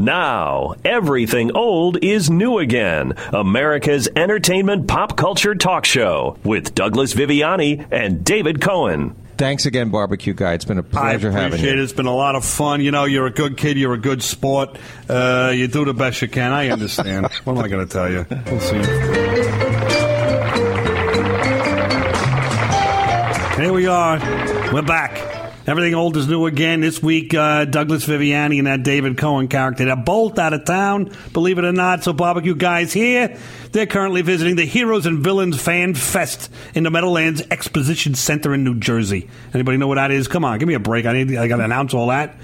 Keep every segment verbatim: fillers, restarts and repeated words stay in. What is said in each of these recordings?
Now, everything old is new again. America's entertainment pop culture talk show with Douglas Viviani and David Cohen. Thanks again, Barbecue Guy. It's been a pleasure having you. I appreciate it. It's been a lot of fun. You know, you're a good kid. You're a good sport. Uh, you do the best you can. I understand. What am I going to tell you? We'll see. Here we are. We're back. Everything old is new again. This week, uh, Douglas Viviani and that David Cohen character. They're both out of town, believe it or not. So Barbecue Guy's here. They're currently visiting the Heroes and Villains Fan Fest in the Meadowlands Exposition Center in New Jersey. Anybody know what that is? Come on, give me a break. I need. I got to announce all that.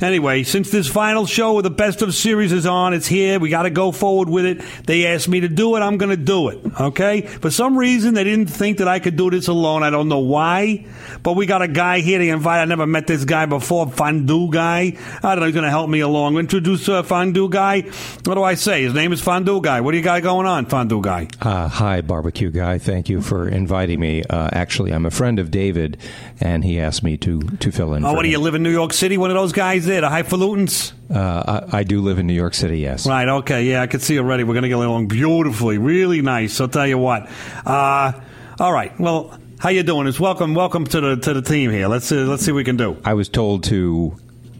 Anyway, since this final show of the Best of series is on, it's here. We got to go forward with it. They asked me to do it. I'm going to do it, okay? For some reason, they didn't think that I could do this alone. I don't know why, but we got a guy here to invite. I never met this guy before, Fondue Guy. I don't know. He's going to help me along. Introduce uh, Fondue Guy. What do I say? His name is Fondue Guy. What do you got going on, Fondue Guy? Uh, hi, Barbecue Guy. Thank you for inviting me. Uh, actually, I'm a friend of David, and he asked me to, to fill in. Oh, for what him. Do you live in New York City? One of those guys there? The highfalutins? Uh, I, I do live in New York City, yes. Right, okay, yeah, I can see already. We're going to get along beautifully, really nice. I'll tell you what. Uh, all right, well, how you doing? It's welcome, welcome to the to the team here. Let's uh, let's see what we can do. I was told to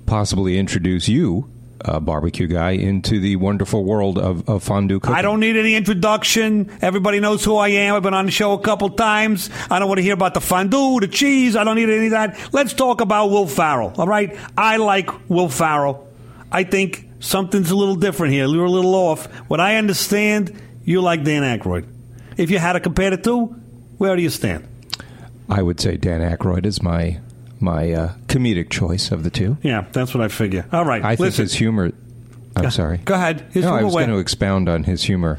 possibly introduce you, uh, Barbecue Guy, into the wonderful world of, of fondue cooking. I don't need any introduction. Everybody knows who I am. I've been on the show a couple times. I don't want to hear about the fondue, the cheese. I don't need any of that. Let's talk about Will Ferrell, all right? I like Will Ferrell. I think something's a little different here. You're a little off. What I understand, you like Dan Aykroyd. If you had to compare the two, where do you stand? I would say Dan Aykroyd is my my uh, comedic choice of the two. Yeah, that's what I figure. All right. I listen. think his humor... I'm uh, sorry. Go ahead. His no, humor I was way. going to expound on his humor.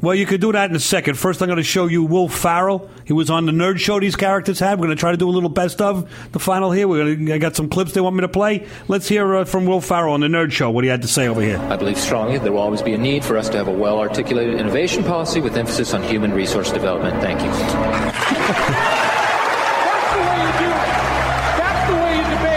Well, you could do that in a second. First, I'm going to show you Will Ferrell. He was on the Nerd Show these characters had. We're going to try to do a little best of the final here. We're going to, I got some clips they want me to play. Let's hear uh, from Will Ferrell on the Nerd Show what he had to say over here. I believe strongly there will always be a need for us to have a well-articulated innovation policy with emphasis on human resource development. Thank you. That's the way you do it. That's the way you debate.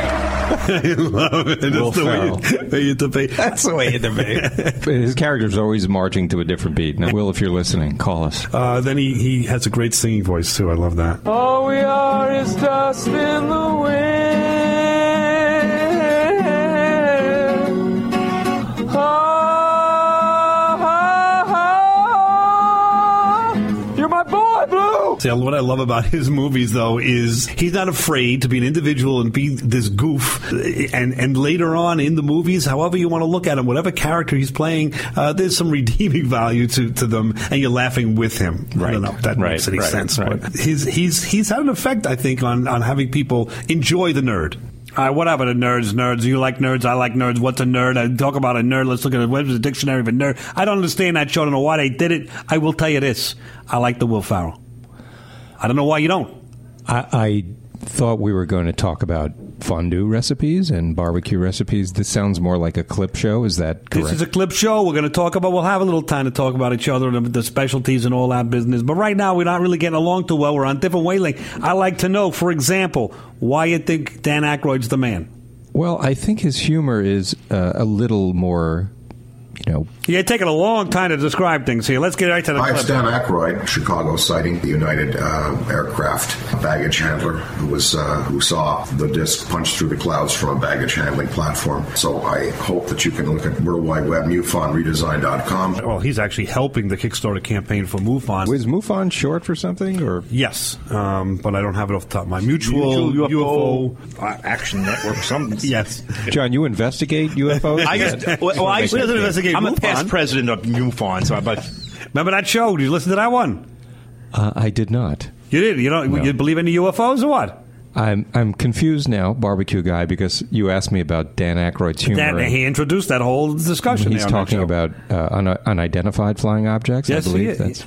I love it. That's Will the Ferrell. Way you, way you debate. That's the way you debate. His character's always marching to a different beat. Now, Will, if you're listening, call us. Uh, then he, he has a great singing voice, too. I love that. All we are is dust in the wind. Oh, oh, oh. You're my boy, Blue! See, what I love about his movies, though, is he's not afraid to be an individual and be this goof. And and later on in the movies, however you want to look at him, whatever character he's playing, uh, there's some redeeming value to, to them, and you're laughing with him. Right. I don't know if that right. makes any right. sense. Right. But he's, he's, he's had an effect, I think, on, on having people enjoy the nerd. All right, whatever the nerds, nerds. You like nerds, I like nerds. What's a nerd? I talk about a nerd. Let's look at it. What's the dictionary of a nerd? I don't understand that show. I don't know why they did it. I will tell you this. I like the Will Ferrell. I don't know why you don't. I, I thought we were going to talk about fondue recipes and barbecue recipes. This sounds more like a clip show. Is that correct? This is a clip show. We're going to talk about, we'll have a little time to talk about each other and the specialties and all that business. But right now, we're not really getting along too well. We're on different wavelengths. I like to know, for example, why you think Dan Aykroyd's the man. Well, I think his humor is uh, a little more... You know. Yeah, taking a long time to describe things here. Let's get right to the... Hi, it's Dan Aykroyd, Chicago sighting, the United uh, aircraft baggage handler who was uh, who saw the disc punch through the clouds from a baggage handling platform. So I hope that you can look at World Wide Web, MUFON redesign dot com. Well, he's actually helping the Kickstarter campaign for MUFON. Is MUFON short for something? Or Yes, um, but I don't have it off the top of my Mutual, Mutual U F O, U F O uh, Action Network. Some Yes. John, you investigate U F Os? I just, well, well I just doesn't investigate. I'm MUFON. A past president of MUFON, so I but remember that show? Did you listen to that one? Uh, I did not. You did? You don't? No. You believe in the U F Os or what? I'm I'm confused now, Barbecue Guy, because you asked me about Dan Aykroyd's humor. Dan, he introduced that whole discussion. He's talking about uh, un- unidentified flying objects. Yes, I believe you, that's.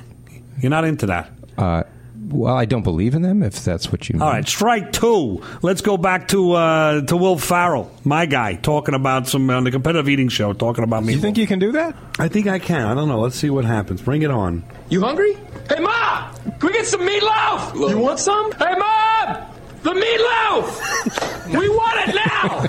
You're not into that. Uh, Well, I don't believe in them, if that's what you mean. All right, strike two. Let's go back to uh, to Will Ferrell, my guy, talking about some on the competitive eating show, talking about me. You think you can do that? I think I can. I don't know. Let's see what happens. Bring it on. You hungry? Hey, Ma! Can we get some meatloaf? Look. You want some? Hey, Mom! The meatloaf! We want it now!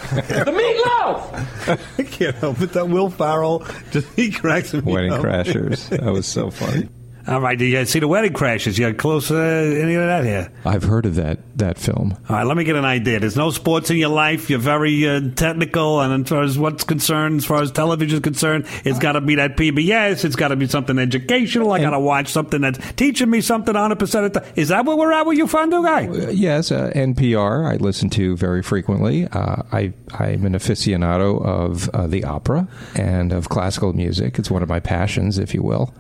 The meatloaf! mouth. I can't help it. That Will Ferrell, just he cracks me Wedding up. Crashers. That was so funny. All right, did you see the Wedding Crashers? You close to uh, any of that here? I've heard of that that film. All right, let me get an idea. There's no sports in your life. You're very uh, technical, and as far as what's concerned, as far as television is concerned, it's got to be that P B S. It's got to be something educational. I got to watch something that's teaching me something one hundred percent of the time. Is that where we're at with you, Fondue Guy? Uh, yes, uh, N P R I listen to very frequently. Uh, I, I'm an aficionado of uh, the opera and of classical music. It's one of my passions, if you will.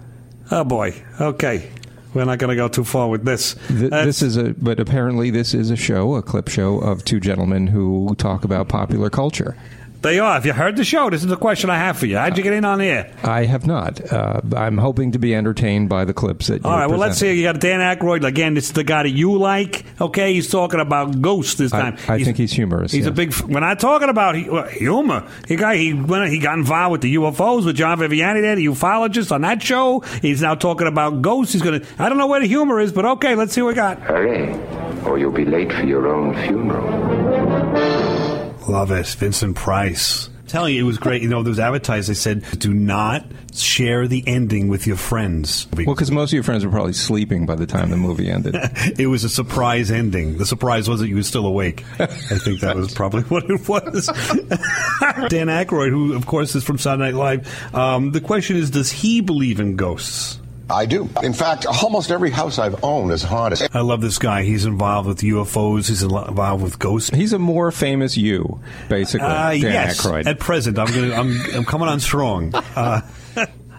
Oh, boy. Okay. We're not going to go too far with this. Th- this is a, but apparently this is a show, a clip show of two gentlemen who talk about popular culture. They are. Have you heard the show? This is the question I have for you. How'd you get in on here? I have not. Uh, I'm hoping to be entertained by the clips that you All right, well, presenting. Let's see. You got Dan Aykroyd. Again, this is the guy that you like. Okay, he's talking about ghosts this time. I, I he's, think he's humorous. He's yeah. a big... We're not talking about he, well, humor. He got, he, went, he got involved with the U F Os with John Viviani there, the ufologist on that show. He's now talking about ghosts. He's going to... I don't know where the humor is, but okay, let's see what we got. Hurry, or you'll be late for your own funeral. Love it. Vincent Price. I'm telling you, it was great. You know, those advertisers, they said, do not share the ending with your friends. Well, because most of your friends were probably sleeping by the time the movie ended. It was a surprise ending. The surprise was that you were still awake. I think that was probably what it was. Dan Aykroyd, who, of course, is from Saturday Night Live. Um, the question is, does he believe in ghosts? I do. In fact, almost every house I've owned is haunted. I love this guy. He's involved with U F Os. He's involved with ghosts. He's a more famous you, basically. Uh, Dan yes, Aykroyd. At present, I'm gonna, I'm, I'm coming on strong. Uh,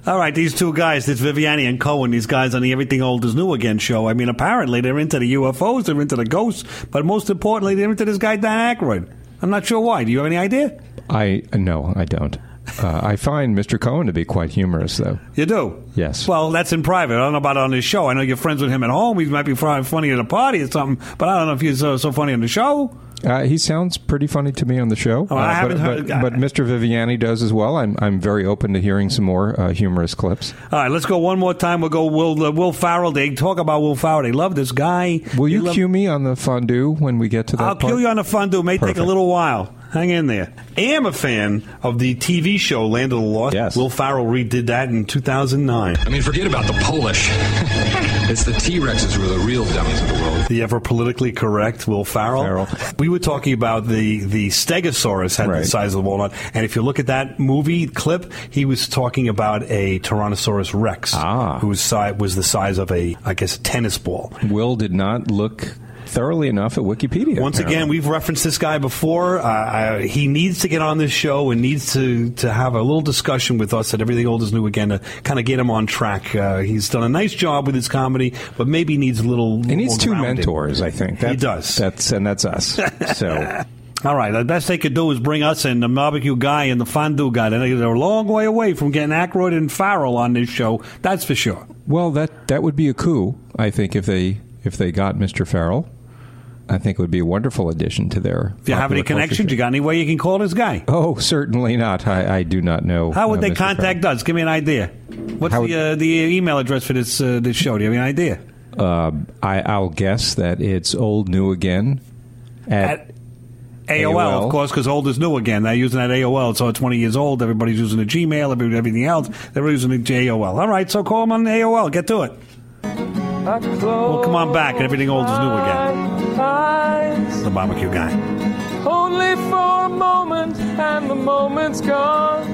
all right, these two guys, this Viviani and Cohen, these guys on the Everything Old is New Again show. I mean, apparently they're into the U F Os, they're into the ghosts, but most importantly, they're into this guy Dan Aykroyd. I'm not sure why. Do you have any idea? I no, I don't. Uh, I find Mister Cohen to be quite humorous, though. You do? Yes. Well, that's in private. I don't know about on his show. I know you're friends with him at home. He might be funny at a party or something, but I don't know if he's so, so funny on the show. Uh, he sounds pretty funny to me on the show. Oh, I uh, haven't but, heard, but, but Mister Viviani does as well. I'm I'm very open to hearing some more uh, humorous clips. All right, let's go one more time. We'll go Will uh, Will Ferrell. They talk about Will Ferrell. They love this guy. Will you love... cue me on the fondue when we get to that I'll part? I'll cue you on the fondue. It may Perfect. Take a little while. Hang in there. I am a fan of the T V show Land of the Lost. Yes. Will Ferrell redid that in two thousand nine. I mean, forget about the Polish. It's the T-Rexes who are the real dummies of the world. The ever politically correct Will Ferrell. Ferrell. We were talking about the, the Stegosaurus had right. the size of the walnut. And if you look at that movie clip, he was talking about a Tyrannosaurus Rex ah. whose size was the size of a, I guess, a tennis ball. Will did not look... thoroughly enough at Wikipedia. Once apparently. Again, we've referenced this guy before. Uh, I, he needs to get on this show and needs to, to have a little discussion with us at Everything Old is New Again to kind of get him on track. Uh, he's done a nice job with his comedy, but maybe needs a little. He needs two grounded. mentors, I think. That's, he does. That's and that's us. So. All right, the best they could do is bring us in, the barbecue guy and the fondue guy. They're a long way away from getting Aykroyd and Farrell on this show. That's for sure. Well, that that would be a coup, I think, if they if they got Mister Farrell. I think it would be a wonderful addition to their... Do you have any connections? You got any way you can call this guy? Oh, certainly not. I, I do not know. How would uh, they Mister contact Farrell. Us? Give me an idea. What's How the uh, the email address for this uh, this show? Do you have any idea? Uh, I, I'll guess that it's old, new again. At... at- A O L, A O L, of course, because old is new again. They're using that A O L. It's all twenty years old. Everybody's using the Gmail, everything else. They're using the A O L. All right, so call them on the A O L. Get to it. We'll come on back, and Everything Old is New Again. Eyes, the barbecue guy. Only for a moment, and the moment's gone.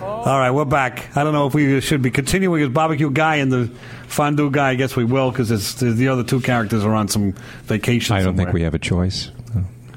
All right, we're back. I don't know if we should be continuing as Barbecue Guy and the Fondue Guy. I guess we will, because the other two characters are on some vacation I don't somewhere. Think we have a choice.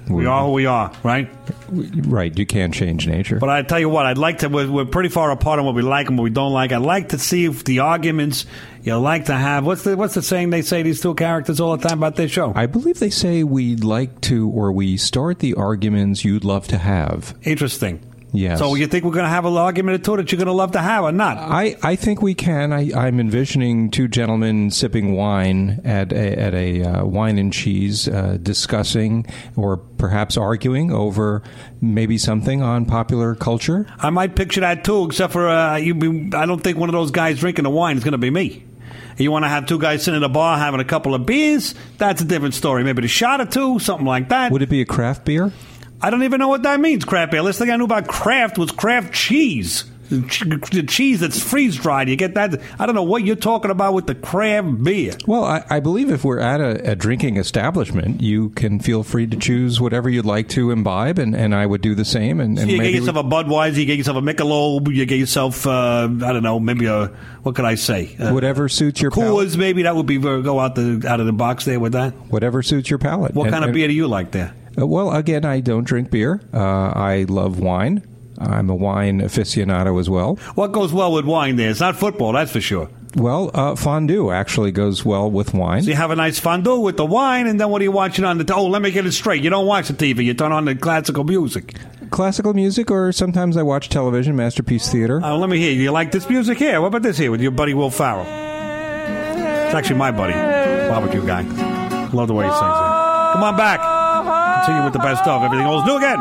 We, we are who we are, right? Right. You can't change nature. But I tell you what, I'd like to. We're, we're pretty far apart on what we like and what we don't like. I'd like to see if the arguments you like to have. What's the What's the saying they say these two characters all the time about their show? I believe they say we'd like to, or we start the arguments you'd love to have. Interesting. Yes. So you think we're going to have an argument or two that you're going to love to have or not? I, I think we can. I, I'm envisioning two gentlemen sipping wine at a, at a uh, wine and cheese, uh, discussing or perhaps arguing over maybe something on popular culture. I might picture that, too, except for uh, you be, I don't think one of those guys drinking the wine is going to be me. You want to have two guys sitting at a bar having a couple of beers? That's a different story. Maybe a shot or two, something like that. Would it be a craft beer? I don't even know what that means, crap ale. Last thing I knew about Kraft was Kraft cheese. The cheese that's freeze-dried. You get that? I don't know what you're talking about with the crab beer. Well, I, I believe if we're at a, a drinking establishment, you can feel free to choose whatever you'd like to imbibe, and, and I would do the same. And, and so you maybe get yourself we... a Budweiser, you get yourself a Michelob, you get yourself, uh, I don't know, maybe a, what could I say? Uh, whatever suits your palate. Coors, maybe that would be, uh, go out the out of the box there with that. Whatever suits your palate. What and, kind of and, beer do you like there? Uh, well, again, I don't drink beer. Uh, I love wine. I'm a wine aficionado as well. What goes well with wine there? It's not football, that's for sure. Well, uh, fondue actually goes well with wine. So you have a nice fondue with the wine, and then what are you watching on the... T- oh, let me get it straight. You don't watch the T V. You turn on the classical music. Classical music, or sometimes I watch television, Masterpiece Theater. Oh, uh, let me hear you. You like this music here? What about this here with your buddy Will Ferrell? It's actually my buddy, barbecue guy. Love the way he sings it. Come on back. Continue with the best of. Everything old's new again.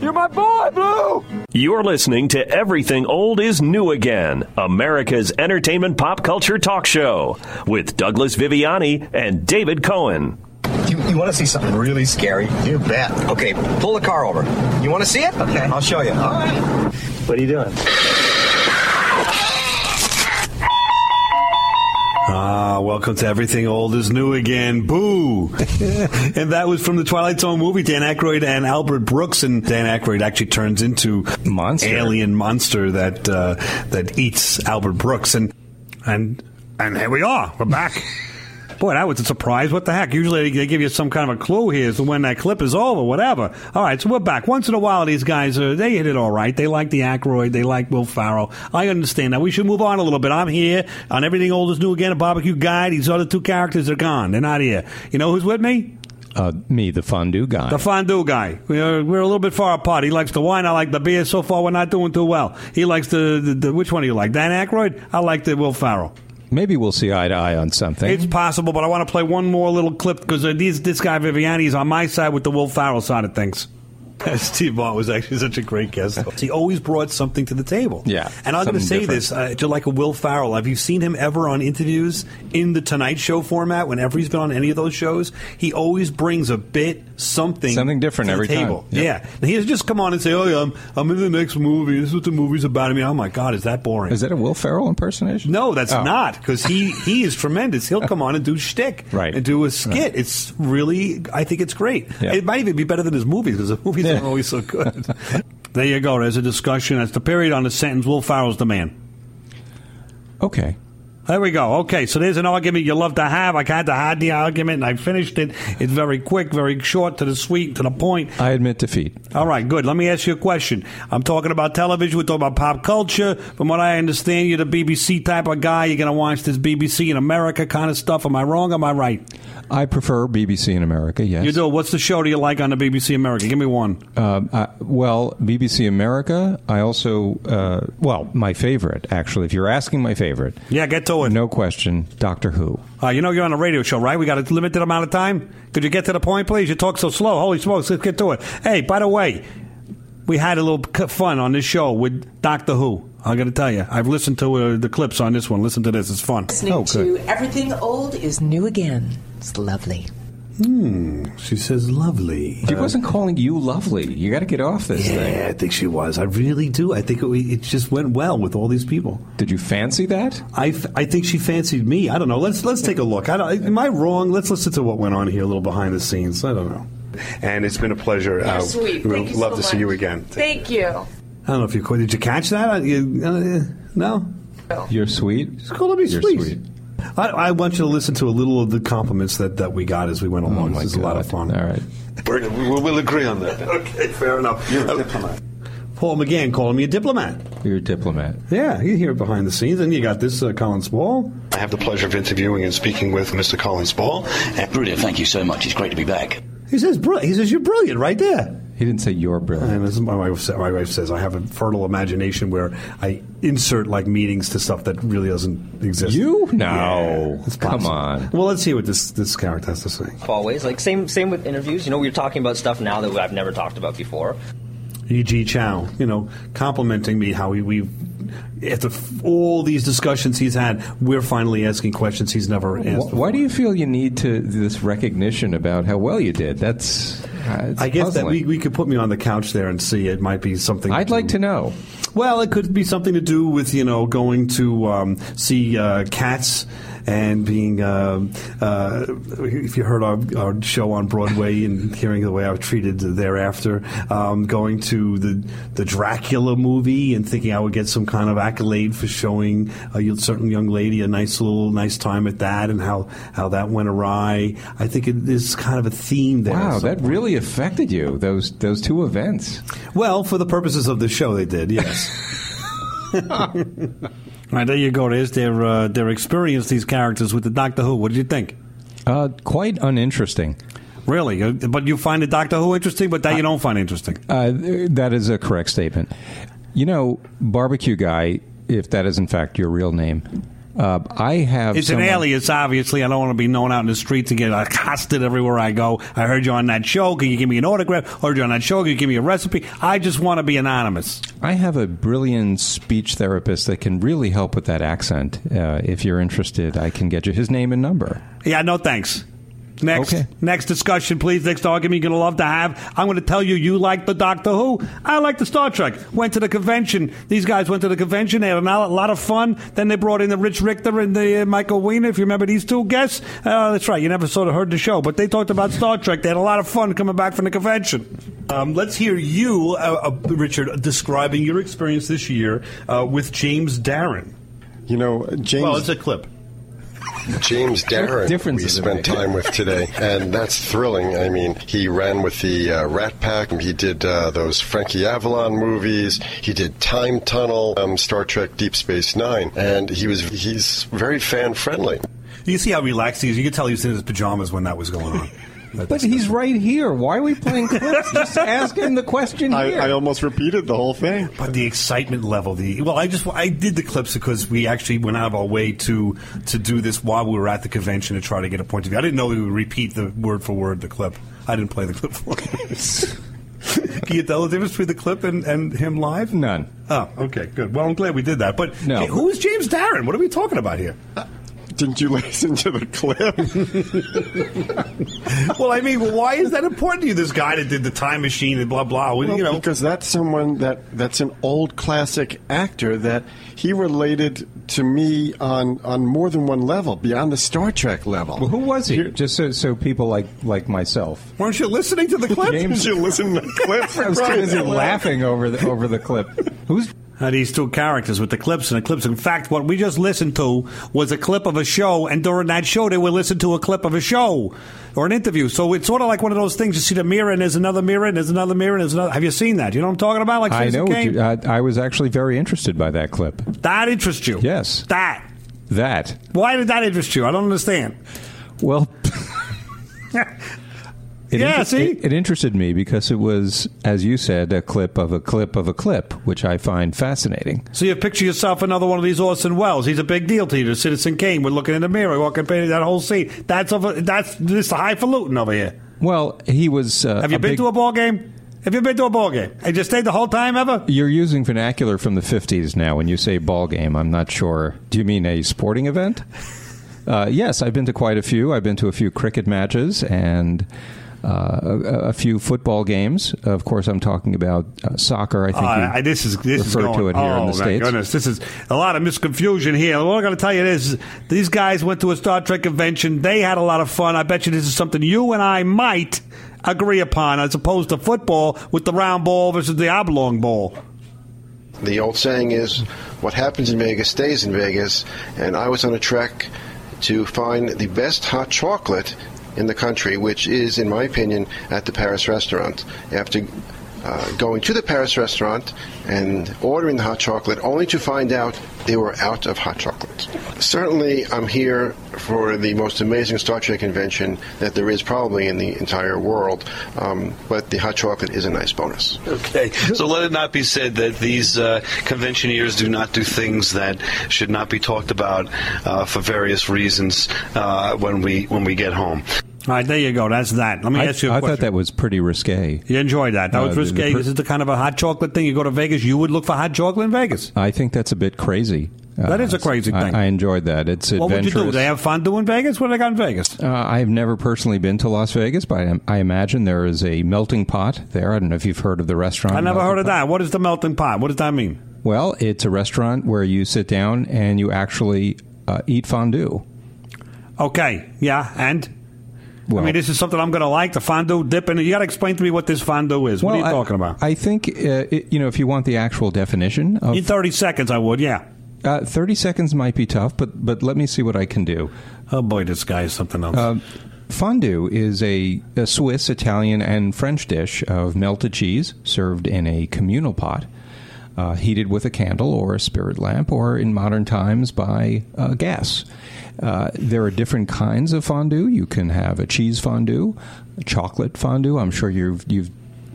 You're my boy, Blue! You're listening to Everything Old is New Again, America's entertainment pop culture talk show with Douglas Viviani and David Cohen. You, you want to see something really scary? You bet. Okay, pull the car over. You want to see it? Okay, I'll show you. All right. What are you doing? Ah, welcome to Everything Old is New Again. Boo! And that was from the Twilight Zone movie, Dan Aykroyd and Albert Brooks. And Dan Aykroyd actually turns into monster. Alien monster that uh, that eats Albert Brooks. And and and here we are. We're back. Boy, that was a surprise. What the heck? Usually they give you some kind of a clue here as to when that clip is over, whatever. All right, so we're back. Once in a while, these guys, are, they hit it all right. They like the Aykroyd. They like Will Ferrell. I understand that. We should move on a little bit. I'm here on Everything Old is New Again, a barbecue guy. These other two characters are gone. They're not here. You know who's with me? Uh, me, the fondue guy. The fondue guy. We're, we're a little bit far apart. He likes the wine. I like the beer. So far, we're not doing too well. He likes the... the, the which one do you like? Dan Aykroyd? I like the Will Ferrell. Maybe we'll see eye to eye on something. It's possible, but I want to play one more little clip because this guy Viviani is on my side with the Will Ferrell side of things. Steve Martin was actually such a great guest. He always brought something to the table. Yeah, and I'm going to say different. this uh, to like a Will Ferrell. Have you seen him ever on interviews in the Tonight Show format? Whenever he's been on any of those shows, he always brings a bit something, something different to the every table. Time. Yep. Yeah, and he just come on and say, "Oh yeah, I'm, I'm in the next movie. This is what the movie's about." I mean, oh my God, is that boring? Is that a Will Ferrell impersonation? No, that's oh. not because he he is tremendous. He'll come on and do shtick, right. and do a skit. Right. It's really, I think it's great. Yep. It might even be better than his movies because the movies. They're always so good. There you go. There's a discussion. That's the period on the sentence. Will Ferrell's the man. Okay. There we go. Okay, so there's an argument you love to have. I had to have the argument, and I finished it. It's very quick, very short, to the sweet, to the point. I admit defeat. All right, good. Let me ask you a question. I'm talking about television. We're talking about pop culture. From what I understand, you're the B B C type of guy. You're going to watch this B B C in America kind of stuff. Am I wrong? Am I right? I prefer B B C in America, yes. You do? What's the show do you like on the B B C America? Give me one. Uh, I, well, B B C America, I also, uh, well, my favorite, actually. If you're asking my favorite. Yeah, get to No question, Doctor Who. Uh, you know you're on a radio show, right? We got a limited amount of time. Could you get to the point, please? You talk so slow. Holy smokes, let's get to it. Hey, by the way, we had a little fun on this show with Doctor Who. I'm going to tell you. I've listened to uh, the clips on this one. Listen to this. It's fun. Listening oh, to Everything Old is New Again. It's lovely. Hmm. She says lovely. She wasn't calling you lovely. You got to get off this yeah, thing. Yeah, I think she was. I really do. I think it, it just went well with all these people. Did you fancy that? I, f- I think she fancied me. I don't know. Let's let's take a look. I don't, am I wrong? Let's listen to what went on here a little behind the scenes. I don't know. And it's been a pleasure. You're uh, sweet. Thank you so much. Love to see you again. Thank you. I don't know if you caught. Did you catch that? You, uh, no. You're sweet. Just call me sweet. You're sweet. I, I want you to listen to a little of the compliments that, that we got as we went along. Oh this is God. A lot of fun. All right. We're, we'll agree on that. Okay, fair enough. You're a diplomat. Paul McGann calling me a diplomat. You're a diplomat. Yeah, you hear it behind the scenes. And you got this uh, Colin Spall. I have the pleasure of interviewing and speaking with Mister Colin Spall. Brilliant, thank you so much. It's great to be back. He says, br- he says you're brilliant right there. He didn't say you're brilliant. And this is my wife. My wife says I have a fertile imagination where I insert like meanings to stuff that really doesn't exist. You no, yeah, come on. Well, let's see what this this character has to say. Always like same same with interviews. You know, we're talking about stuff now that I've never talked about before. E G Chow, you know, complimenting me how we we mean, after all these discussions he's had, we're finally asking questions he's never asked before. Why do you feel you need to this recognition about how well you did? That's uh, I guess puzzling. That we, we could put me on the couch there and see. It might be something. I'd to, like to know. Well, it could be something to do with, you know, going to um, see uh, Cats. And being, uh, uh, if you heard our, our show on Broadway and hearing the way I was treated thereafter, um, going to the the Dracula movie and thinking I would get some kind of accolade for showing a certain young lady a nice little nice time at that, and how, how that went awry. I think it is kind of a theme there. Wow, that really affected you, those those two events. Well, for the purposes of the show, they did, yes. All right, there you go. There's their, uh, their experience, these characters, with the Doctor Who. What did you think? Uh, quite uninteresting. Really? But you find the Doctor Who interesting, but that I, you don't find interesting. Uh, that is a correct statement. You know, Barbecue Guy, if that is, in fact, your real name, uh, I have It's someone, an alias, obviously. I don't want to be known out in the streets and get accosted everywhere I go. I heard you on that show. Can you give me an autograph? I heard you on that show. Can you give me a recipe? I just want to be anonymous. I have a brilliant speech therapist that can really help with that accent. Uh, if you're interested, I can get you his name and number. Yeah, no thanks. Next okay. next discussion, please. Next argument you're going to love to have. I'm going to tell you, you like the Doctor Who. I like the Star Trek. Went to the convention. These guys went to the convention. They had a lot of fun. Then they brought in the Rich Richter and the uh, Michael Weiner, if you remember these two guests. Uh, that's right. You never sort of heard the show, but they talked about Star Trek. They had a lot of fun coming back from the convention. Um, let's hear you, uh, uh, Richard, describing your experience this year uh, with James Darren. You know, James... Well, it's a clip. James Darren we spent time with today, and that's thrilling. I mean, he ran with the uh, Rat Pack. He did uh, those Frankie Avalon movies. He did Time Tunnel, um, Star Trek Deep Space Nine, and he was he's very fan-friendly. You see how relaxed he is. You could tell he was in his pajamas when that was going on. That but he's right here. Why are we playing clips? Just ask him the question here. I, I almost repeated the whole thing. But the excitement level, the well, I just I did the clips because we actually went out of our way to to do this while we were at the convention to try to get a point of view. I didn't know we would repeat the word for word the clip. I didn't play the clip for it. Can you tell the difference between the clip and, and him live? None. Oh, okay, good. Well, I'm glad we did that. But no. Who is James Darren? What are we talking about here? Uh, Didn't you listen to the clip? Well, I mean, why is that important to you, this guy that did the Time Machine and blah, blah? Well, you know. Because that's someone that, that's an old classic actor that he related to me on, on more than one level, beyond the Star Trek level. Well, who was he? You're, Just so, so people like, like myself. Weren't you listening to the clip? James, you listening to the clip? I was busy laughing over the, over the clip. Who's... Uh, these two characters with the clips and the clips. In fact, what we just listened to was a clip of a show, and during that show, they would listen to a clip of a show or an interview. So it's sort of like one of those things. You see the mirror, and there's another mirror, and there's another mirror, and there's another. Have you seen that? You know what I'm talking about? Like I know. You, I, I was actually very interested by that clip. That interests you? Yes. That. That. Why did that interest you? I don't understand. Well... It yeah, inter- see? It, it interested me because it was, as you said, a clip of a clip of a clip, which I find fascinating. So you picture yourself another one of these Orson Welles. He's a big deal to you. The Citizen Kane. We're looking in the mirror, walking past that whole scene. That's over, that's this highfalutin over here. Well, he was. Uh, Have you been big... to a ball game? Have you been to a ball game? Have you stayed the whole time ever? You're using vernacular from the fifties now when you say ball game. I'm not sure. Do you mean a sporting event? uh, yes, I've been to quite a few. I've been to a few cricket matches and. Uh, a, a few football games. Of course, I'm talking about uh, soccer. I think uh, you this is, this refer is going, to it here oh, in the States. Oh, my goodness. This is a lot of misconfusion here. What I'm going to tell you is these guys went to a Star Trek convention. They had a lot of fun. I bet you this is something you and I might agree upon as opposed to football with the round ball versus the oblong ball. The old saying is, what happens in Vegas stays in Vegas, and I was on a trek to find the best hot chocolate in the country, which is, in my opinion, at the Paris restaurant. After uh, going to the Paris restaurant and ordering the hot chocolate, only to find out they were out of hot chocolate. Certainly, I'm here for the most amazing Star Trek convention that there is probably in the entire world, um, but the hot chocolate is a nice bonus. Okay, so let it not be said that these uh, conventioneers do not do things that should not be talked about uh, for various reasons uh, when we when we get home. All right, there you go. That's that. Let me I, ask you a I question. I thought that was pretty risque. You enjoyed that. That uh, was risque. The, the, this is the kind of a hot chocolate thing. You go to Vegas, you would look for hot chocolate in Vegas. I think that's a bit crazy. That uh, is a crazy thing. I, I enjoyed that. It's what adventurous. What would you do? They have fondue in Vegas? What do they got in Vegas? Uh, I have never personally been to Las Vegas, but I, I imagine there is a melting pot there. I don't know if you've heard of the restaurant. I never heard of pot. that. What is the melting pot? What does that mean? Well, it's a restaurant where you sit down and you actually uh, eat fondue. Okay. Yeah. And? Well, I mean, this is something I'm going to like, the fondue dip in it. You got to explain to me what this fondue is. Well, what are you I, talking about? I think, uh, it, you know, if you want the actual definition of... In thirty seconds, I would, yeah. Uh, thirty seconds might be tough, but but let me see what I can do. Oh, boy, this guy is something else. Uh, fondue is a, a Swiss, Italian, and French dish of melted cheese served in a communal pot, uh, heated with a candle or a spirit lamp, or in modern times by uh, gas. Uh, there are different kinds of fondue. You can have a cheese fondue, a chocolate fondue. I'm sure you've you've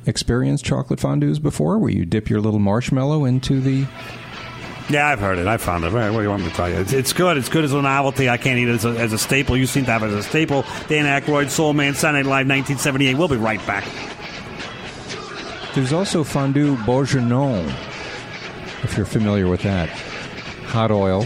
experienced chocolate fondues before, where you dip your little marshmallow into the... Yeah, I've heard it. I found it. What do you want me to tell you? It's, it's good. It's good as a novelty. I can't eat it as a, as a staple. You seem to have it as a staple. Dan Aykroyd, Soul Man, Saturday Night Live, nineteen seventy-eight. We'll be right back. There's also fondue bourguignon, if you're familiar with that. Hot oil.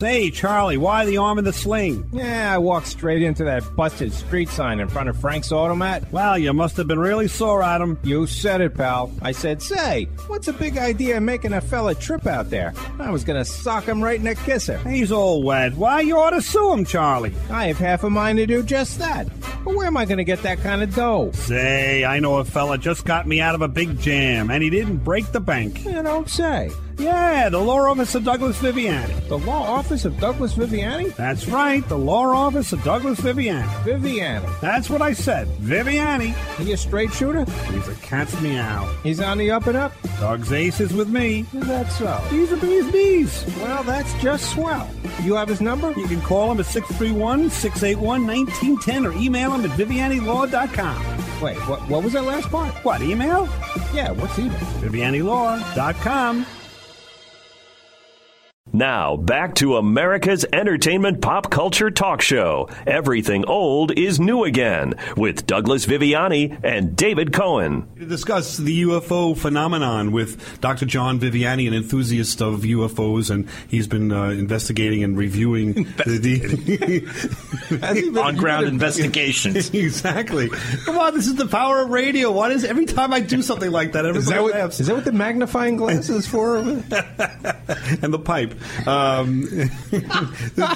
Hey, Charlie, why the arm in the sling? Yeah, I walked straight into that busted street sign in front of Frank's Automat. Well, you must have been really sore at him. You said it, pal. I said, say, what's a big idea making a fella trip out there? I was going to sock him right in the kisser. He's all wet. Why, you ought to sue him, Charlie. I have half a mind to do just that. But where am I going to get that kind of dough? Say, I know a fella just got me out of a big jam, and he didn't break the bank. You don't say. Yeah, the law office of Douglas Viviani. The law office of Douglas Viviani? That's right, the law office of Douglas Viviani. Viviani. That's what I said, Viviani. He a straight shooter? He's a cat's meow. He's on the up and up? Doug's ace is with me. Is that so? He's a bee's bees. Well, that's just swell. You have his number? You can call him at six three one, six eight one, one nine one zero or email him at Viviani Law dot com. Wait, what, what was that last part? What, email? Yeah, what's email? Viviani Law dot com. Now, back to America's entertainment pop culture talk show. Everything old is new again with Douglas Viviani and David Cohen. To discuss the U F O phenomenon with Doctor John Viviani, an enthusiast of U F Os, and he's been uh, investigating and reviewing the on-ground investigations. Exactly. Come on, this is the power of radio. What is every time I do something like that, everybody is that what, laughs. Is that what the magnifying glass is for? And the pipe. Um,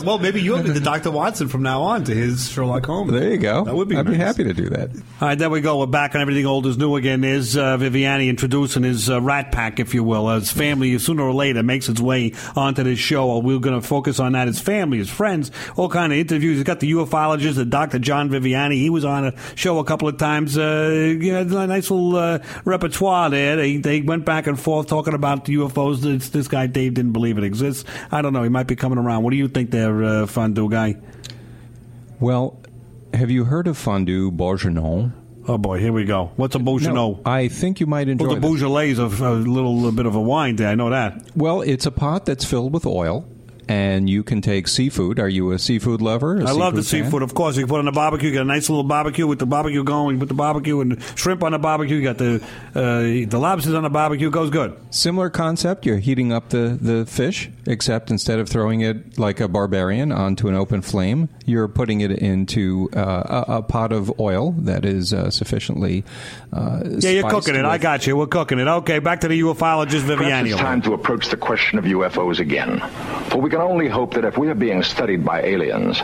well, maybe you'll be the Doctor Watson from now on to his Sherlock Holmes. There you go. That would be I'd nice. be happy to do that. All right, there we go. We're back on Everything Old is New again. Is uh, Viviani introducing his uh, Rat Pack, if you will, his family, sooner or later, makes its way onto this show. We're going to focus on that. His family, his friends, all kind of interviews. He's got the ufologist, the Doctor John Viviani. He was on a show a couple of times. Uh, you know, a nice little uh, repertoire there. They, they went back and forth talking about the U F Os. This, this guy, Dave, didn't believe it exists. I don't know. He might be coming around. What do you think there, uh, Fondue Guy? Well, have you heard of Fondue Bourguignon? Oh, boy, here we go. What's a Beaujolais? No, I think you might enjoy it. Well, the Beaujolais is a, a little a bit of a wine there. I know that. Well, it's a pot that's filled with oil, and you can take seafood. Are you a seafood lover? A I seafood love the fan? Seafood, of course. You can put on a barbecue. You got a nice little barbecue with the barbecue going. You put the barbecue and shrimp on the barbecue. You got the uh, the lobsters on the barbecue. It goes good. Similar concept. You're heating up the, the fish, except instead of throwing it like a barbarian onto an open flame, you're putting it into uh, a, a pot of oil that is uh, sufficiently uh, Yeah, you're cooking it. I got you. We're cooking it. Okay, back to the ufologist, Viviani. It's time to approach the question of U F Os again. For we got I only hope that if we are being studied by aliens,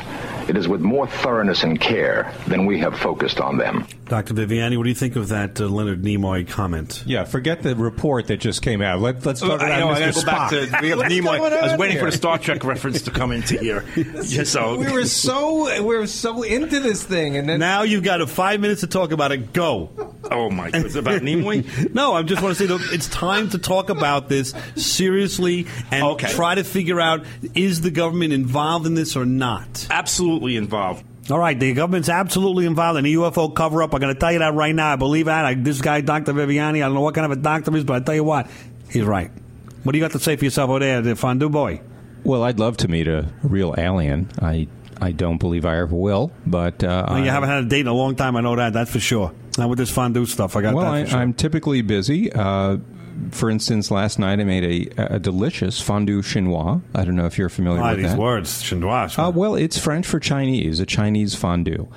it is with more thoroughness and care than we have focused on them. Doctor Viviani, what do you think of that uh, Leonard Nimoy comment? Yeah, forget the report that just came out. Let, let's talk uh, about I know, Mister Spock. Go back to Nimoy. I was waiting here. for the Star Trek reference to come into here. yeah, so. We were so we were so into this thing, and then now you've got a five minutes to talk about it. Go. Oh my goodness, about Nimoy? No, I just want to say that it's time to talk about this seriously and okay. try to figure out. Is the government involved in this or not? Absolutely involved. All right, the government's absolutely involved in a U F O cover-up. I'm going to tell you that right now. I believe that. I, this guy, Doctor Viviani, I don't know what kind of a doctor he is, but I tell you what, he's right. What do you got to say for yourself over there, the Fondue Boy? Well, I'd love to meet a real alien. I I don't believe I ever will, but... Uh, well, you I, haven't had a date in a long time, I know that, that's for sure. Not with this fondue stuff, I got well, that for I, sure. I'm typically busy. Uh, for instance, last night I made a, a delicious fondue chinois. I don't know if you're familiar oh, with these that. these words, chinois. Uh, well, it's French for Chinese, a Chinese fondue.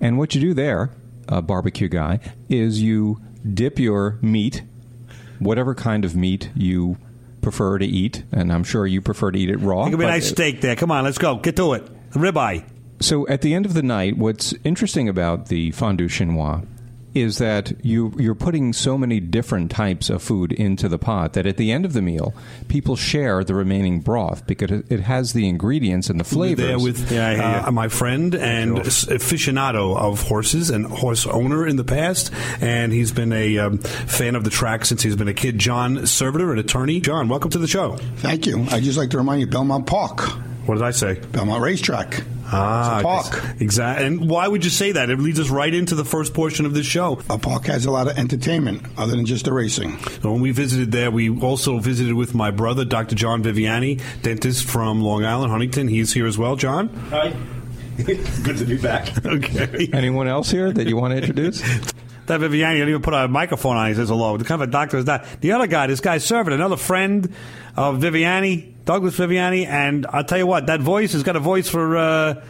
And what you do there, uh, barbecue guy, is you dip your meat, whatever kind of meat you prefer to eat, and I'm sure you prefer to eat it raw. It could be a nice steak there. Come on, let's go. Get to it. Ribeye. So at the end of the night, what's interesting about the fondue chinois is that you, you're putting so many different types of food into the pot that at the end of the meal, people share the remaining broth because it has the ingredients and the flavors. There with yeah, uh, my friend and sure. aficionado of horses and horse owner in the past, and he's been a um, fan of the track since he's been a kid, John Servitor, an attorney. John, welcome to the show. Thank you. I'd just like to remind you, Belmont Park. What did I say? Belmont Racetrack. Ah, park. Exactly. And why would you say that? It leads us right into the first portion of this show. A park has a lot of entertainment other than just the racing. So when we visited there, we also visited with my brother, Doctor John Viviani, dentist from Long Island, Huntington. He's here as well. John? Hi. Good to be back. Okay. Anyone else here that you want to introduce? That Viviani didn't even put a microphone on. He says hello. The kind of a doctor is that. The other guy, this guy's serving, another friend of Viviani, Douglas Viviani, and I'll tell you what, that voice has got a voice for, uh,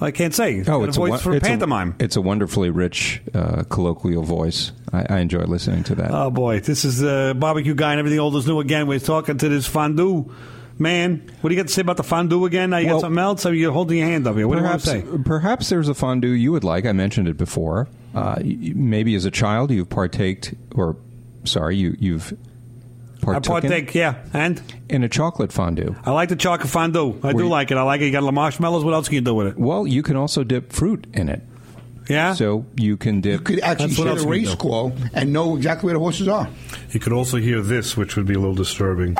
I can't say. It's oh, got it's a voice a, for it's pantomime. A, it's a wonderfully rich, uh, colloquial voice. I, I enjoy listening to that. Oh, boy. This is the uh, barbecue guy and everything old is new again. We're talking to this fondue. Man, what do you got to say about the fondue again? Now you well, got something else? Or you're holding your hand up here. What perhaps, do you want to say? Perhaps there's a fondue you would like. I mentioned it before. Uh, maybe as a child you've partaked, or sorry, you, you've partaken. I partake, yeah. And? In a chocolate fondue. I like the chocolate fondue. I Where do you, like it. I like it. You got the marshmallows. What else can you do with it? Well, you can also dip fruit in it. Yeah. So you can dip. You could actually hear a race call and know exactly where the horses are. You could also hear this, which would be a little disturbing.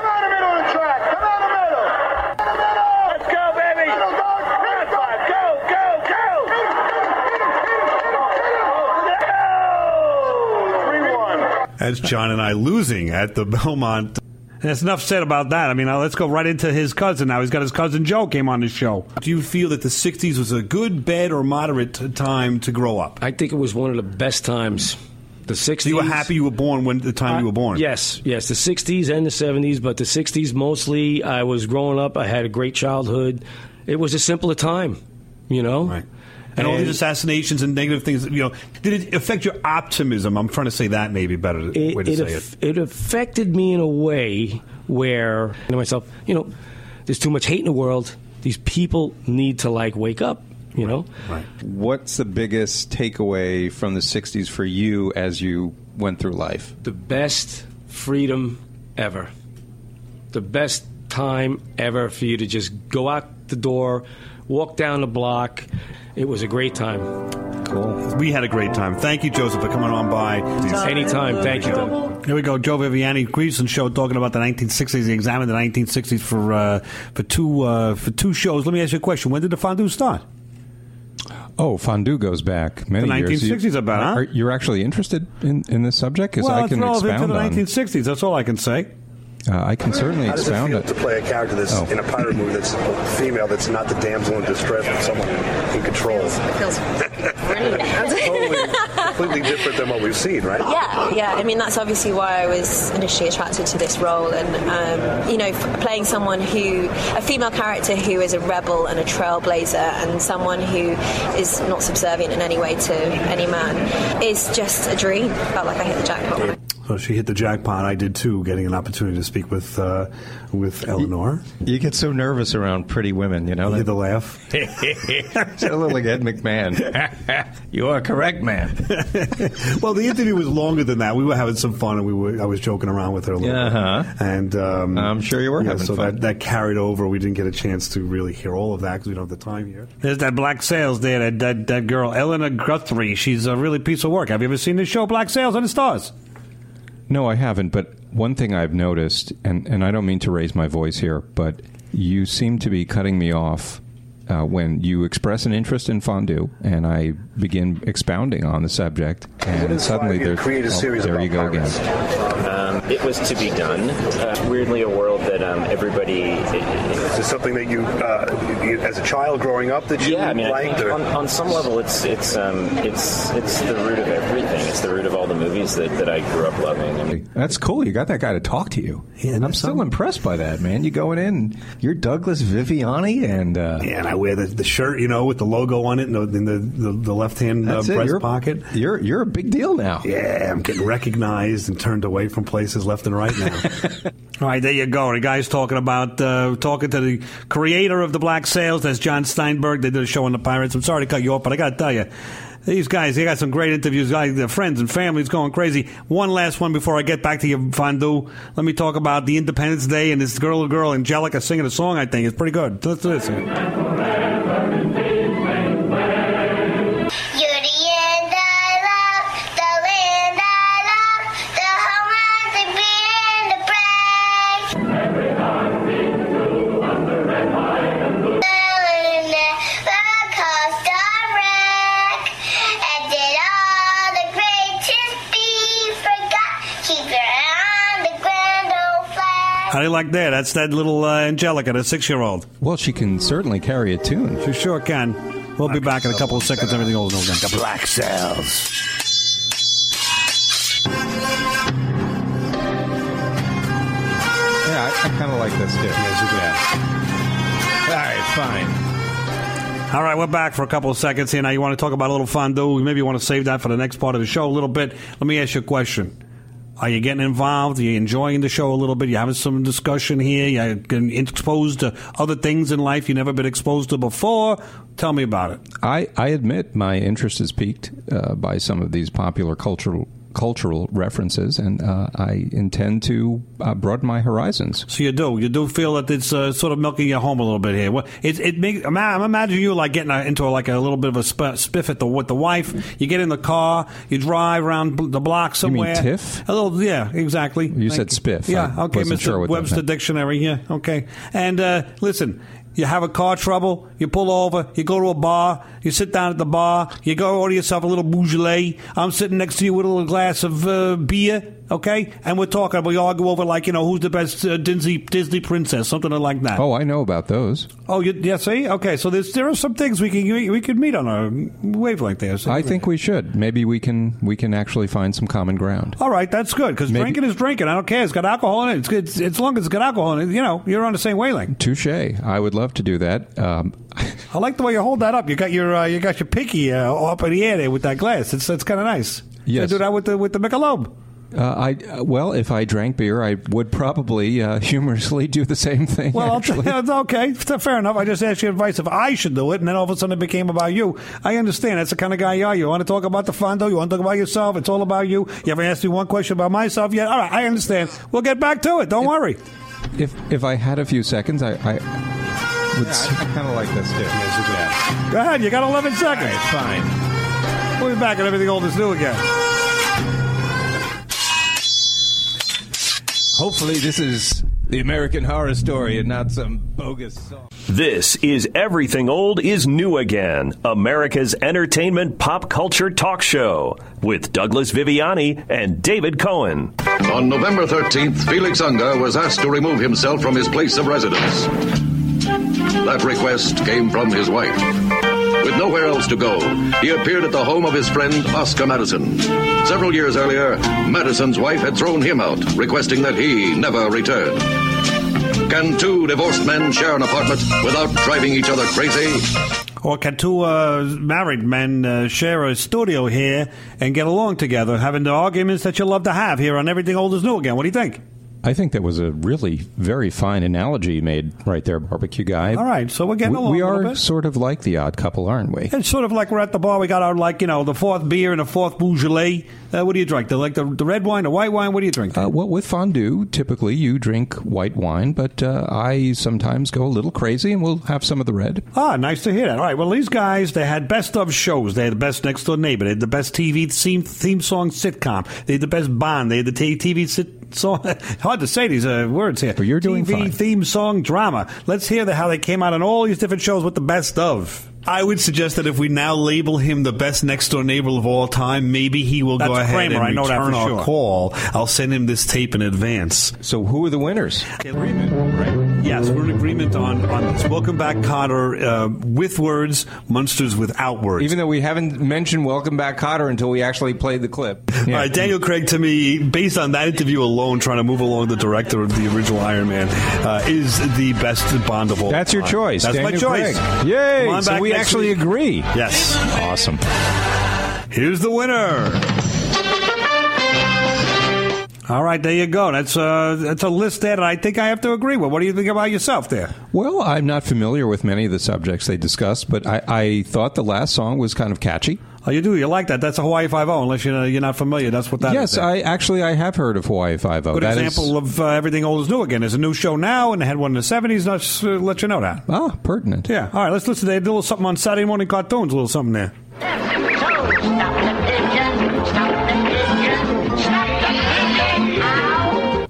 That's John and I losing at the Belmont. And that's enough said about that. I mean, now let's go right into his cousin now. He's got his cousin Joe came on the show. Do you feel that the sixties was a good, bad, or moderate time to grow up? I think it was one of the best times. The sixties. So you were happy you were born when the time uh, you were born? Yes. Yes, the sixties and the seventies, but the sixties mostly. I was growing up. I had a great childhood. It was a simpler time, you know? Right. And, and all these assassinations and negative things, you know, did it affect your optimism? I'm trying to say that maybe better it, way to it say af- it. It affected me in a way where, I know myself, you know, there's too much hate in the world. These people need to, like, wake up, you right, know? Right. What's the biggest takeaway from the sixties for you as you went through life? The best freedom ever. The best time ever for you to just go out the door, walk down the block. It was a great time. Cool. We had a great time. Thank you, Joseph, for coming on by. Anytime. Thank you. Here we go. Joe Viviani, Greason Show, talking about the nineteen sixties. He examined the nineteen sixties for uh, for two uh, for two shows. Let me ask you a question. When did the fondue start? Oh, fondue goes back many years. The nineteen sixties years. You, about, huh? Are, you're actually interested in, in this subject? Because well, I can expound into the nineteen sixties. That's all I can say. Uh, I can certainly expound it. How does it feel to play a character that's oh. in a pirate movie that's female, that's not the damsel in distress, but someone in control? It feels, it feels great. Totally, completely different than what we've seen, right? Yeah, yeah. I mean, that's obviously why I was initially attracted to this role. And, um, you know, playing someone who, a female character who is a rebel and a trailblazer and someone who is not subservient in any way to any man is just a dream. I felt like I hit the jackpot. So she hit the jackpot. I did, too, getting an opportunity to speak with uh, with Eleanor. You, you get so nervous around pretty women, you know. You get the laugh. It's a little like Ed McMahon. You are correct, man. Well, the interview was longer than that. We were having some fun, and we were, I was joking around with her a little uh-huh. bit. And, um, I'm sure you were yeah, having so fun. So that, that carried over. We didn't get a chance to really hear all of that because we don't have the time here. There's that Black Sails there, that, that, that girl, Eleanor Guthrie. She's a really piece of work. Have you ever seen the show Black Sails on the Stars? No, I haven't, but one thing I've noticed, and, and I don't mean to raise my voice here, but you seem to be cutting me off uh, when you express an interest in fondue, and I begin expounding on the subject, and suddenly there's... Create a series oh, there you go again. Um, It was to be done. Uh, weirdly, a world that um, everybody... It, it, Is this something that you, uh, you, as a child growing up, that you yeah, I mean, liked? Or? On, on some level, it's it's um, it's it's the root of everything. It's the root of all the movies that, that I grew up loving. And that's cool. You got that guy to talk to you. Yeah, and I'm still so impressed by that, man. You're going in, you're Douglas Viviani, and... Uh, yeah, and I wear the, the shirt, you know, with the logo on it, and the, the, the, the left-hand uh, breast you're, pocket. You're, you're a big deal now. Yeah, I'm getting recognized and turned away from places left and right now. All right, there you go. The guy's talking about uh, talking to the creator of the Black Sails. That's John Steinberg. They did a show on the Pirates. I'm sorry to cut you off, but I got to tell you, these guys, they got some great interviews. Their friends and families going crazy. One last one before I get back to you, Fondue. Let me talk about the Independence Day and this girl, girl Angelica singing a song. I think it's pretty good. Let's do this. How do you like that? That's that little uh, Angelica, the six-year-old. Well, she can certainly carry a tune. She sure can. We'll Black be back in a couple of seconds. Everything goes over. The Black Sails. Yeah, I, I kind of like this, too. Yeah. All right, fine. All right, we're back for a couple of seconds here. Now, you want to talk about a little fondue. Maybe you want to save that for the next part of the show a little bit. Let me ask you a question. Are you getting involved? Are you enjoying the show a little bit? You're having some discussion here? You're getting exposed to other things in life you've never been exposed to before? Tell me about it. I, I admit my interest is piqued uh, by some of these popular cultural cultural references, and uh, I intend to uh, broaden my horizons. So you do. You do feel that it's uh, sort of milking your home a little bit here. Well, it, it makes, I'm, I'm imagining you like getting into like a little bit of a sp- spiff at the, with the wife. You get in the car. You drive around the block somewhere. You mean tiff? A little, yeah, exactly. You Thank said spiff. Yeah, I okay, Mister Sure Webster Dictionary. Yeah, okay. And uh, listen, you have a car trouble, you pull over, you go to a bar, you sit down at the bar, you go order yourself a little Beaujolais. I'm sitting next to you with a little glass of uh, beer, okay? And we're talking, we argue over, like, you know, who's the best uh, Disney, Disney princess, something like that. Oh, I know about those. Oh, you, yeah, see? Okay, so there's, there are some things we can we, we could meet on a wavelength there. So I think right. we should. Maybe we can we can actually find some common ground. All right, that's good, because drinking is drinking. I don't care. It's got alcohol in it. It's, it's, it's long as it's got alcohol in it, you know, you're on the same wavelength. Touche. I would love to do that. Um, I like the way you hold that up. You got your uh, you got your pinky uh, up in the air there with that glass. It's that's kind of nice. Yes, do that with the with the Michelob. Uh, I uh, well, if I drank beer, I would probably uh, humorously do the same thing. Well, actually. I'll t- okay, fair enough. I just asked you advice if I should do it, and then all of a sudden it became about you. I understand. That's the kind of guy you are. You want to talk about the fondue? You want to talk about yourself? It's all about you. You haven't asked me one question about myself yet. All right, I understand. We'll get back to it. Don't if, worry. If if I had a few seconds, I. I Yeah, I, I kind of like this, too. Yes, yeah. Go ahead. You got eleven seconds. Right, fine. We'll be back and everything old is new again. Hopefully this is the American Horror Story and not some bogus song. This is Everything Old is New Again, America's entertainment pop culture talk show with Douglas Viviani and David Cohen. On November thirteenth, Felix Unger was asked to remove himself from his place of residence. That request came from his wife. With nowhere else to go, he appeared at the home of his friend Oscar Madison. Several years earlier, Madison's wife had thrown him out, requesting that he never return. Can two divorced men share an apartment without driving each other crazy? Or can two uh, married men uh, share a studio here and get along together, having the arguments that you love to have here on Everything Old is New Again? What do you think? I think that was a really very fine analogy made right there, Barbecue Guy. All right, so we're getting we, along we a little bit. We are sort of like the odd couple, aren't we? It's sort of like we're at the bar. We got our, like, you know, the fourth beer and the fourth Beaujolais. Uh, what do you drink? The, like the, the red wine, the white wine? What do you drink? Uh, well, with fondue, typically you drink white wine, but uh, I sometimes go a little crazy and we'll have some of the red. Ah, nice to hear that. All right, well, these guys, they had best of shows. They had the best Next Door Neighbor. They had the best T V theme, theme song sitcom. They had the best Bond. They had the t- TV sit. So hard to say these uh, words here. But you're doing T V fine. Theme song drama. Let's hear the, how they came out on all these different shows with the best of. I would suggest that if we now label him the best next-door neighbor of all time, maybe he will That's go ahead Kramer, and I know return our sure. call. I'll send him this tape in advance. So who are the winners? Agreement, right? Yes, we're in agreement on, on this. Welcome Back Cotter uh, with words, Munsters without words. Even though we haven't mentioned Welcome Back Cotter until we actually played the clip. Yeah. All right, Daniel Craig, to me, based on that interview alone, trying to move along the director of the original Iron Man, uh, is the best Bond of all That's your time. Choice. That's Daniel my choice. Craig. Yay! Come on back. So we actually agree. Yes. Awesome. Here's the winner. All right, there you go. That's a, that's a list there that I think I have to agree with. What do you think about yourself there? Well, I'm not familiar with many of the subjects they discussed, but I, I thought the last song was kind of catchy. Oh, you do? You like that? That's a Hawaii Five O. Unless you're, you're not familiar, that's what that yes, is. Yes, I actually I have heard of Hawaii Five O. Good that example is, of uh, everything old is new again. There's a new show now, and they had one in the seventies. And I'll just uh, let you know that. Ah, pertinent. Yeah. All right, let's listen. They did a little something on Saturday morning cartoons. A little something there.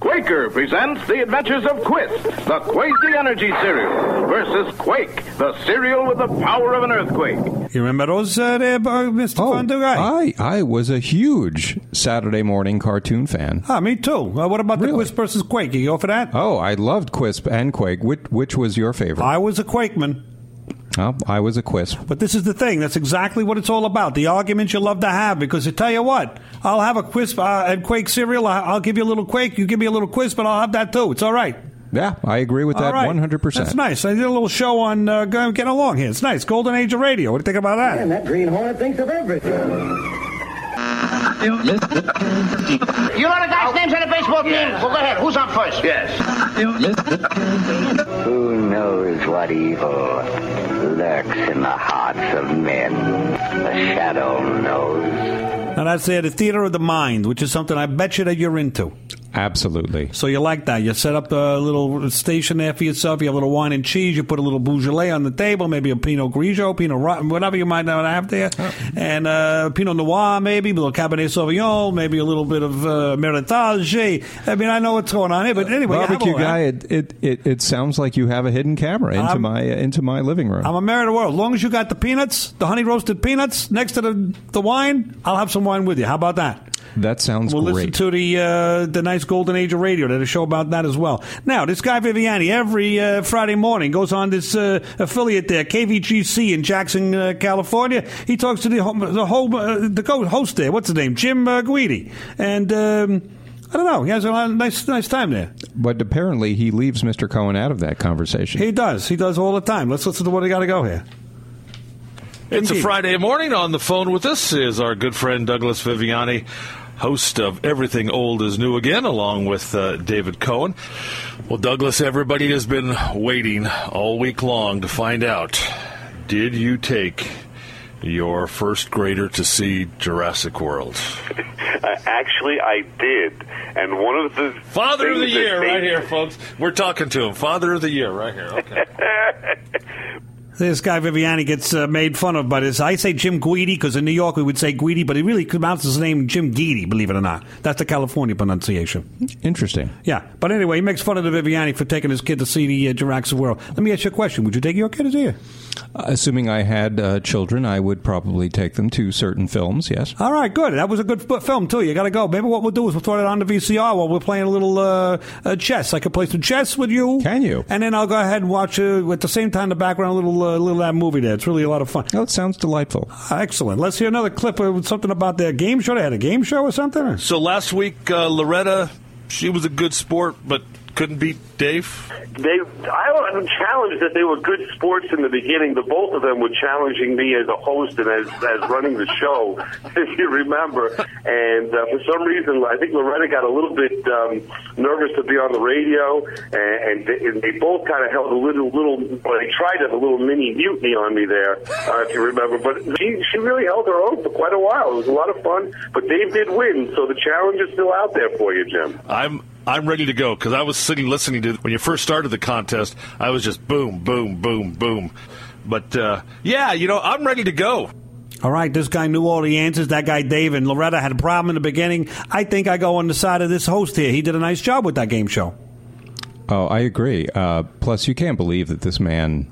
Quaker presents The Adventures of Quisp, the Quasi Energy Cereal, versus Quake, the cereal with the power of an earthquake. You remember those, uh, there, Mister Oh, Fondue Guy? I, I was a huge Saturday morning cartoon fan. Ah, me too. Uh, what about really? the Quisp versus Quake? You go for that? Oh, I loved Quisp and Quake. Which, which was your favorite? I was a Quakeman. Oh, I was a Quisp. But this is the thing. That's exactly what it's all about. The arguments you love to have. Because I tell you what, I'll have a Quisp uh, and Quake cereal. I'll give you a little Quake. You give me a little Quisp, but I'll have that too. It's all right. Yeah, I agree with that right. one hundred percent. That's nice. I did a little show on uh, Getting Along here. It's nice. Golden Age of Radio. What do you think about that? Man, that green hornet thinks of everything. You know the guy's names on the baseball team? Yes. Well, go ahead. Who's up first? Yes. Who knows what evil lurks in the hearts of men? The shadow knows. Now that's it, the theater of the mind, which is something I bet you that you're into. Absolutely. So you like that. You set up a little station there for yourself. You have a little wine and cheese. You put a little Beaujolais on the table, maybe a Pinot Grigio, Pinot Rotten, whatever you might not have there. Oh. And uh, Pinot Noir, maybe, a little Cabernet Sauvignon, maybe a little bit of uh, Meritage. I mean, I know what's going on here, but anyway. Uh, barbecue guy, it, it, it, it sounds like you have a hidden camera into I'm, my uh, into my living room. I'm a man of the world. As long as you got the peanuts, the honey roasted peanuts next to the, the wine, I'll have some wine with you. How about that? That sounds we'll great. We'll listen to the uh, the nice Golden Age of Radio. There's a show about that as well. Now, this guy Viviani, every uh, Friday morning, goes on this uh, affiliate there, K V G C in Jackson, uh, California. He talks to the ho- the, whole, uh, the host there. What's his name? Jim uh, Guidi. And... Um, I don't know. He has a nice nice time there. But apparently he leaves Mister Cohen out of that conversation. He does. He does all the time. Let's listen to what he got to go here. It's Indeed. a Friday morning. On the phone with us is our good friend Douglas Viviani, host of Everything Old is New Again, along with uh, David Cohen. Well, Douglas, everybody has been waiting all week long to find out, did you take your first grader to see Jurassic World? Uh, actually, I did. And one of the... Father of the Year, right here, folks. We're talking to him. Father of the Year, right here. Okay. This guy Viviani gets uh, made fun of by this. I say Jim Guidi because in New York we would say Guidi, but he really pronounces his name Jim Guidi, believe it or not. That's the California pronunciation. Interesting. Yeah. But anyway, he makes fun of the Viviani for taking his kid to see the uh, Jurassic World. Let me ask you a question. Would you take your kid to see it? Uh, assuming I had uh, children, I would probably take them to certain films, yes. All right, good. That was a good film, too. You got to go. Maybe what we'll do is we'll throw it on the V C R while we're playing a little uh, uh, chess. I could play some chess with you. Can you? And then I'll go ahead and watch, uh, at the same time, in the background, a little A little that movie there. It's really a lot of fun. Oh, it sounds delightful. Excellent. Let's hear another clip of something about their game show. They had a game show or something? So last week, uh, Loretta, she was a good sport, but couldn't beat Dave? They, I was challenged that they were good sports in the beginning. The both of them were challenging me as a host and as, as running the show, if you remember. And uh, for some reason, I think Loretta got a little bit um, nervous to be on the radio, and, and they both kind of held a little, little. Well, they tried to have a little mini mutiny on me there, uh, if you remember. But she, she really held her own for quite a while. It was a lot of fun, but Dave did win, so the challenge is still out there for you, Jim. I'm. I'm ready to go, because I was sitting listening to, when you first started the contest, I was just boom, boom, boom, boom. But, uh, yeah, you know, I'm ready to go. All right, this guy knew all the answers. That guy, Dave, and Loretta had a problem in the beginning. I think I go on the side of this host here. He did a nice job with that game show. Oh, I agree. Uh, plus, you can't believe that this man,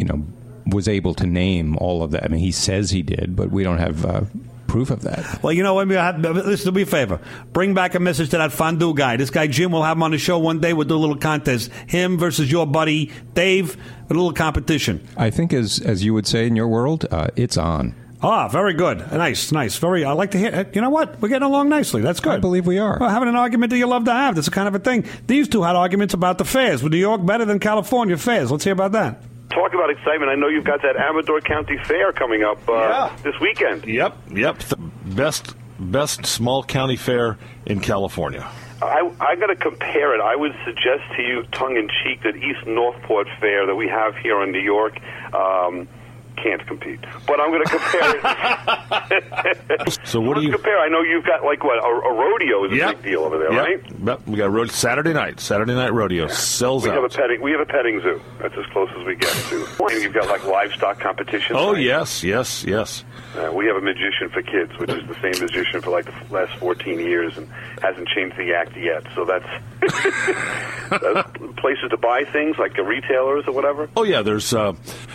you know, was able to name all of that. I mean, he says he did, but we don't have uh, proof of that. Well, you know, listen to me a favor. Bring back a message to that Fondue guy. This guy, Jim, we'll have him on the show one day. We'll do a little contest. Him versus your buddy, Dave, a little competition. I think, as as you would say in your world, uh, it's on. Ah, very good. Nice, nice. Very. I like to hear. You know what? We're getting along nicely. That's good. I believe we are. Well, having an argument that you love to have. That's the kind of a thing. These two had arguments about the fairs. Was New York better than California fairs? Let's hear about that. Talk about excitement. I know you've got that Amador County Fair coming up uh, yeah. this weekend. Yep, yep. The best, best small county fair in California. I, I got to compare it. I would suggest to you, tongue-in-cheek, that East Northport Fair that we have here in New York... Um, can't compete, but I'm going to compare it. So what do you compare? I know you've got like what a, a rodeo is a yep. big deal over there, yep. right? Yep. We got rodeo Saturday night. Saturday night rodeo yeah. sells we out. We have a petting. We have a petting zoo. That's as close as we get to. And you've got like livestock competitions. Oh right? yes, yes, yes. Uh, we have a magician for kids, which is the same magician for like the last fourteen years and hasn't changed the act yet. So that's, that's places to buy things like the retailers or whatever. Oh yeah, there's uh,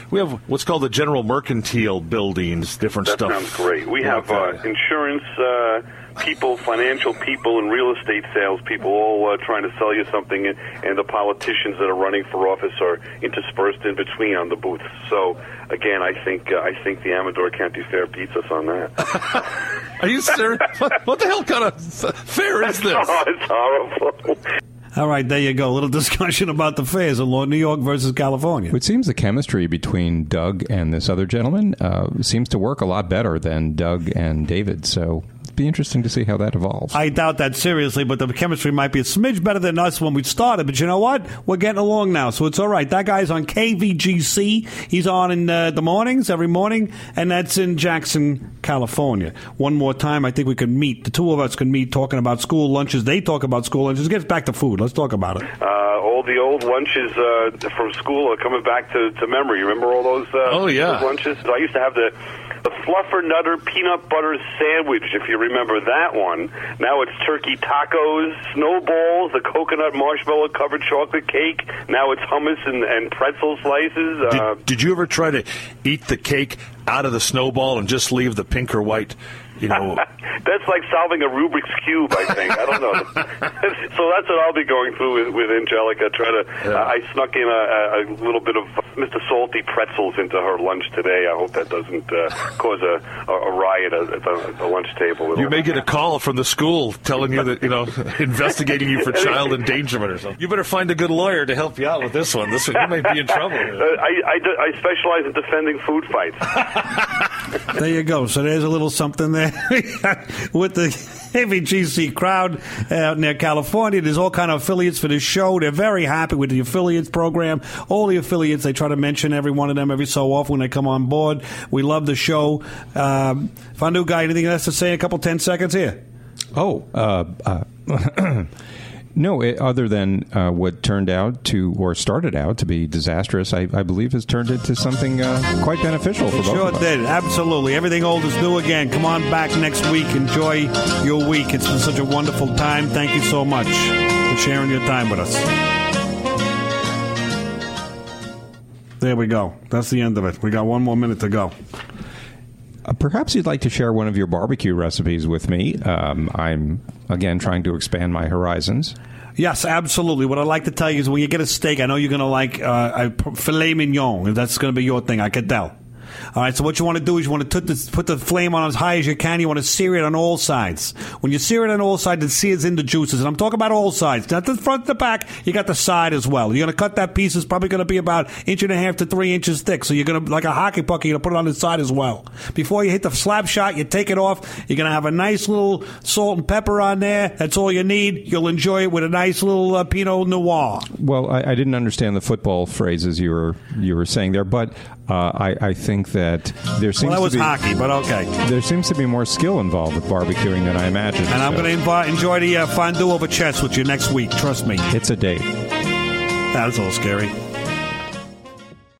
we have what's called the general. Mercantile buildings, different that stuff. That sounds great. We have uh, insurance uh, people, financial people, and real estate sales people all uh, trying to sell you something, and, and the politicians that are running for office are interspersed in between on the booths. So, again, I think uh, I think the Amador County Fair beats us on that. Are you serious? What, what the hell kind of fair is this? Oh, it's horrible. All right, there you go. A little discussion about the fairs in New York versus California. It seems the chemistry between Doug and this other gentleman uh, seems to work a lot better than Doug and David, so... be interesting to see how that evolves. I doubt that seriously, but the chemistry might be a smidge better than us when we started. But you know what? We're getting along now, so it's all right. That guy's on K V G C. He's on in uh, the mornings, every morning, and that's in Jackson, California. One more time, I think we can meet. The two of us can meet talking about school lunches. They talk about school lunches. Get back to food. Let's talk about it. Uh, all the old lunches uh, from school are coming back to, to memory. Remember all those, uh, oh, yeah. those lunches? I used to have the... the Fluffer Nutter Peanut Butter Sandwich, if you remember that one. Now it's turkey tacos, snowballs, the coconut marshmallow covered chocolate cake. Now it's hummus and, and pretzel slices. Did, uh, did you ever try to eat the cake out of the snowball and just leave the pink or white? You know, that's like solving a Rubik's Cube, I think. I don't know. So that's what I'll be going through with, with Angelica. Try to, yeah. uh, I snuck in a, a little bit of Mister Salty pretzels into her lunch today. I hope that doesn't uh, cause a, a, a riot at the, at the lunch table. You may get a call from the school telling you that, you know, investigating you for child endangerment or something. You better find a good lawyer to help you out with this one. This one, you may be in trouble. Uh, I, I, do, I specialize in defending food fights. There you go. So there's a little something there. With the K V G C crowd out near California. There's all kind of affiliates for this show. They're very happy with the affiliates program. All the affiliates, they try to mention every one of them every so often when they come on board. We love the show. Um, Fondue Guy, anything else to say? A couple, ten seconds here. Oh, uh, uh, no, it, other than uh, what turned out to, or started out to be disastrous, I, I believe has turned into something uh, quite beneficial for both of us. Sure did. Absolutely. Everything old is new again. Come on back next week. Enjoy your week. It's been such a wonderful time. Thank you so much for sharing your time with us. There we go. That's the end of it. We got one more minute to go. Uh, perhaps you'd like to share one of your barbecue recipes with me. Um, I'm, again, trying to expand my horizons. Yes, absolutely. What I'd like to tell you is when you get a steak, I know you're going to like uh, a filet mignon. If that's going to be your thing, I can tell. All right, so what you want to do is you want to this, put the flame on as high as you can. You want to sear it on all sides. When you sear it on all sides, it sears in the juices. And I'm talking about all sides. Not the front, the back. You got the side as well. You're going to cut that piece. It's probably going to be about inch and a half to three inches thick. So you're going to, like a hockey puck, you're going to put it on the side as well. Before you hit the slap shot, you take it off. You're going to have a nice little salt and pepper on there. That's all you need. You'll enjoy it with a nice little uh, Pinot Noir. Well, I, I didn't understand the football phrases you were, you were saying there, but uh, I, I think that there seems well, that was to be, hockey, but okay. There seems to be more skill involved with barbecuing than I imagined. And I'm so. going to invi- enjoy the uh, fondue over chess with you next week. Trust me. It's a date. That was a little scary.